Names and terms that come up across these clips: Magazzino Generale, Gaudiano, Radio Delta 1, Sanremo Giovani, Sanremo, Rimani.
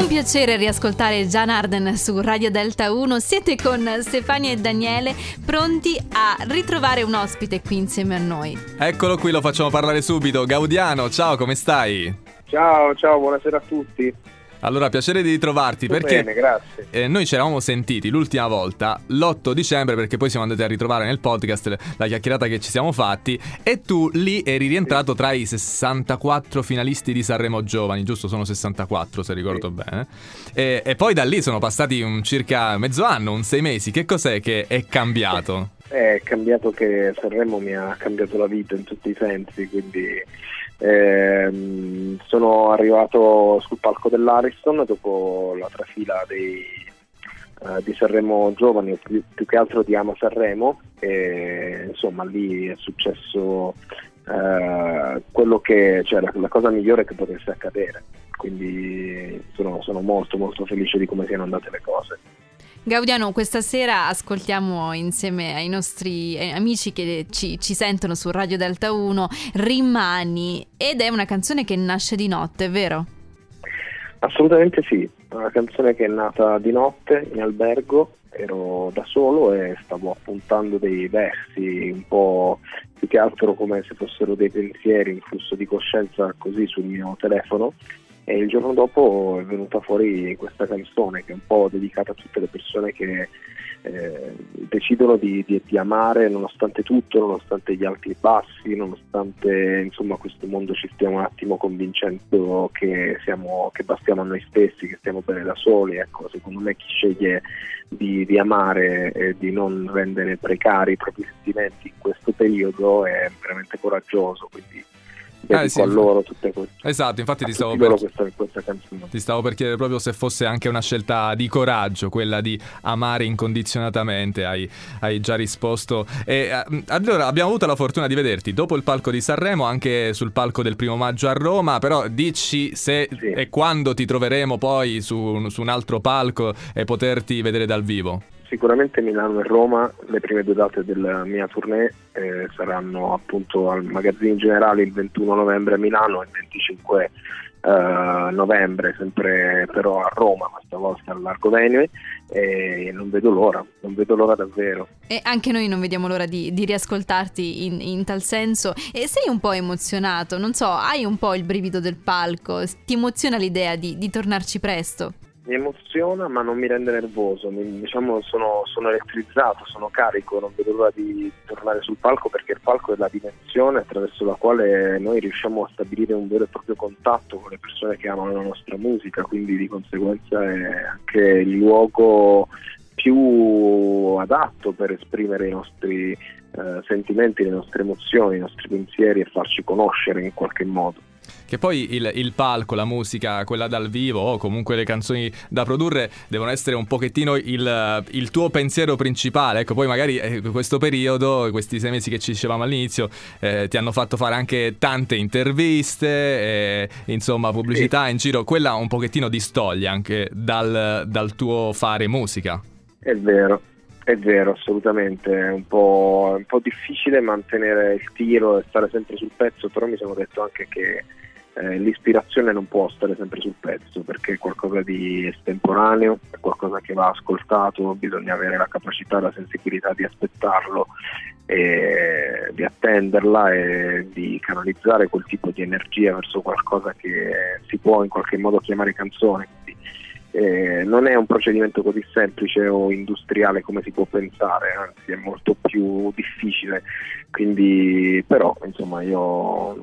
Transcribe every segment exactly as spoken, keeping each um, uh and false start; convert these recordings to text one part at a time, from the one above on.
un piacere riascoltare Gian Arden su Radio Delta uno. Siete con Stefania e Daniele, pronti a ritrovare un ospite qui insieme a noi. Eccolo qui, lo facciamo parlare subito. Gaudiano, ciao, come stai? Ciao, ciao, buonasera a tutti. Allora, piacere di ritrovarti. Tutto perché bene, grazie. Eh, noi ci eravamo sentiti l'ultima volta l'otto dicembre, perché poi siamo andati a ritrovare nel podcast la chiacchierata che ci siamo fatti, e tu lì eri rientrato tra i sessantaquattro finalisti di Sanremo Giovani, giusto? Sono sessantaquattro se ricordo sì. bene. E, e poi da lì sono passati un circa mezzo anno, un sei mesi. Che cos'è che è cambiato? È cambiato che Sanremo mi ha cambiato la vita in tutti i sensi, quindi... Eh, sono arrivato sul palco dell'Ariston dopo la trafila dei, eh, di Sanremo Giovani, o più, più che altro di Ama Sanremo, e insomma lì è successo eh, quello che, cioè la, la cosa migliore che potesse accadere, quindi sono, sono molto molto felice di come siano andate le cose. Gaudiano, questa sera ascoltiamo insieme ai nostri amici che ci, ci sentono su Radio Delta uno Rimani, ed è una canzone che nasce di notte, vero? Assolutamente sì, è una canzone che è nata di notte in albergo, ero da solo e stavo appuntando dei versi un po' più che altro come se fossero dei pensieri in flusso di coscienza così sul mio telefono. E il giorno dopo è venuta fuori questa canzone che è un po' dedicata a tutte le persone che eh, decidono di, di, di amare nonostante tutto, nonostante gli alti e bassi, nonostante insomma questo mondo ci stiamo un attimo convincendo che siamo, che bastiamo a noi stessi, che stiamo bene da soli. Ecco, secondo me chi sceglie di, di amare e di non rendere precari i propri sentimenti in questo periodo è veramente coraggioso, quindi... Eh, sì, a loro tutte queste. Esatto, infatti ti stavo, per... questa, questa ti stavo per chiedere proprio se fosse anche una scelta di coraggio quella di amare incondizionatamente. Hai, hai già risposto. E, allora, abbiamo avuto la fortuna di vederti dopo il palco di Sanremo anche sul palco del primo maggio a Roma, però dici se sì. e quando ti troveremo poi su, su un altro palco e poterti vedere dal vivo. Sicuramente Milano e Roma, le prime due date della mia tournée eh, saranno appunto al Magazzino Generale il ventuno novembre a Milano e il venticinque eh, novembre sempre però a Roma, questa volta al Largo Venue, e non vedo l'ora, non vedo l'ora davvero. E anche noi non vediamo l'ora di, di riascoltarti in, in tal senso. E sei un po' emozionato, non so, hai un po' il brivido del palco, ti emoziona l'idea di, di tornarci presto? Mi emoziona ma non mi rende nervoso, mi, diciamo sono, sono elettrizzato, sono carico, non vedo l'ora di tornare sul palco, perché il palco è la dimensione attraverso la quale noi riusciamo a stabilire un vero e proprio contatto con le persone che amano la nostra musica, quindi di conseguenza è anche il luogo più adatto per esprimere i nostri eh, sentimenti, le nostre emozioni, i nostri pensieri e farci conoscere in qualche modo. Che poi il, il palco, la musica, quella dal vivo o comunque le canzoni da produrre devono essere un pochettino il, il tuo pensiero principale. Ecco, poi magari eh, questo periodo, questi sei mesi che ci dicevamo all'inizio, eh, ti hanno fatto fare anche tante interviste, eh, insomma pubblicità sì. in giro, quella un pochettino distoglie anche dal, dal tuo fare musica. È vero. È vero, assolutamente, è un po', un po' difficile mantenere il tiro e stare sempre sul pezzo, però mi sono detto anche che eh, l'ispirazione non può stare sempre sul pezzo, perché è qualcosa di estemporaneo, è qualcosa che va ascoltato, bisogna avere la capacità, la sensibilità di aspettarlo, e di attenderla e di canalizzare quel tipo di energia verso qualcosa che si può in qualche modo chiamare canzone. Eh, non è un procedimento così semplice o industriale come si può pensare, anzi è molto più difficile, quindi però insomma io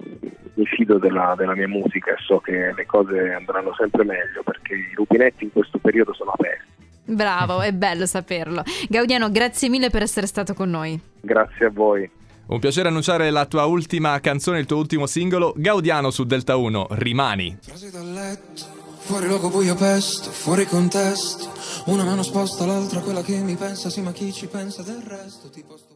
mi fido della, della mia musica e so che le cose andranno sempre meglio perché i rubinetti in questo periodo sono aperti. Bravo, è bello saperlo. Gaudiano, grazie mille per essere stato con noi. Grazie a voi. Un piacere annunciare la tua ultima canzone, il tuo ultimo singolo, Gaudiano su Delta uno, Rimani. Frasi dal letto, fuori luogo buio pesto, fuori contesto, una mano sposta l'altra, quella che mi pensa, sì ma chi ci pensa del resto, ti posto...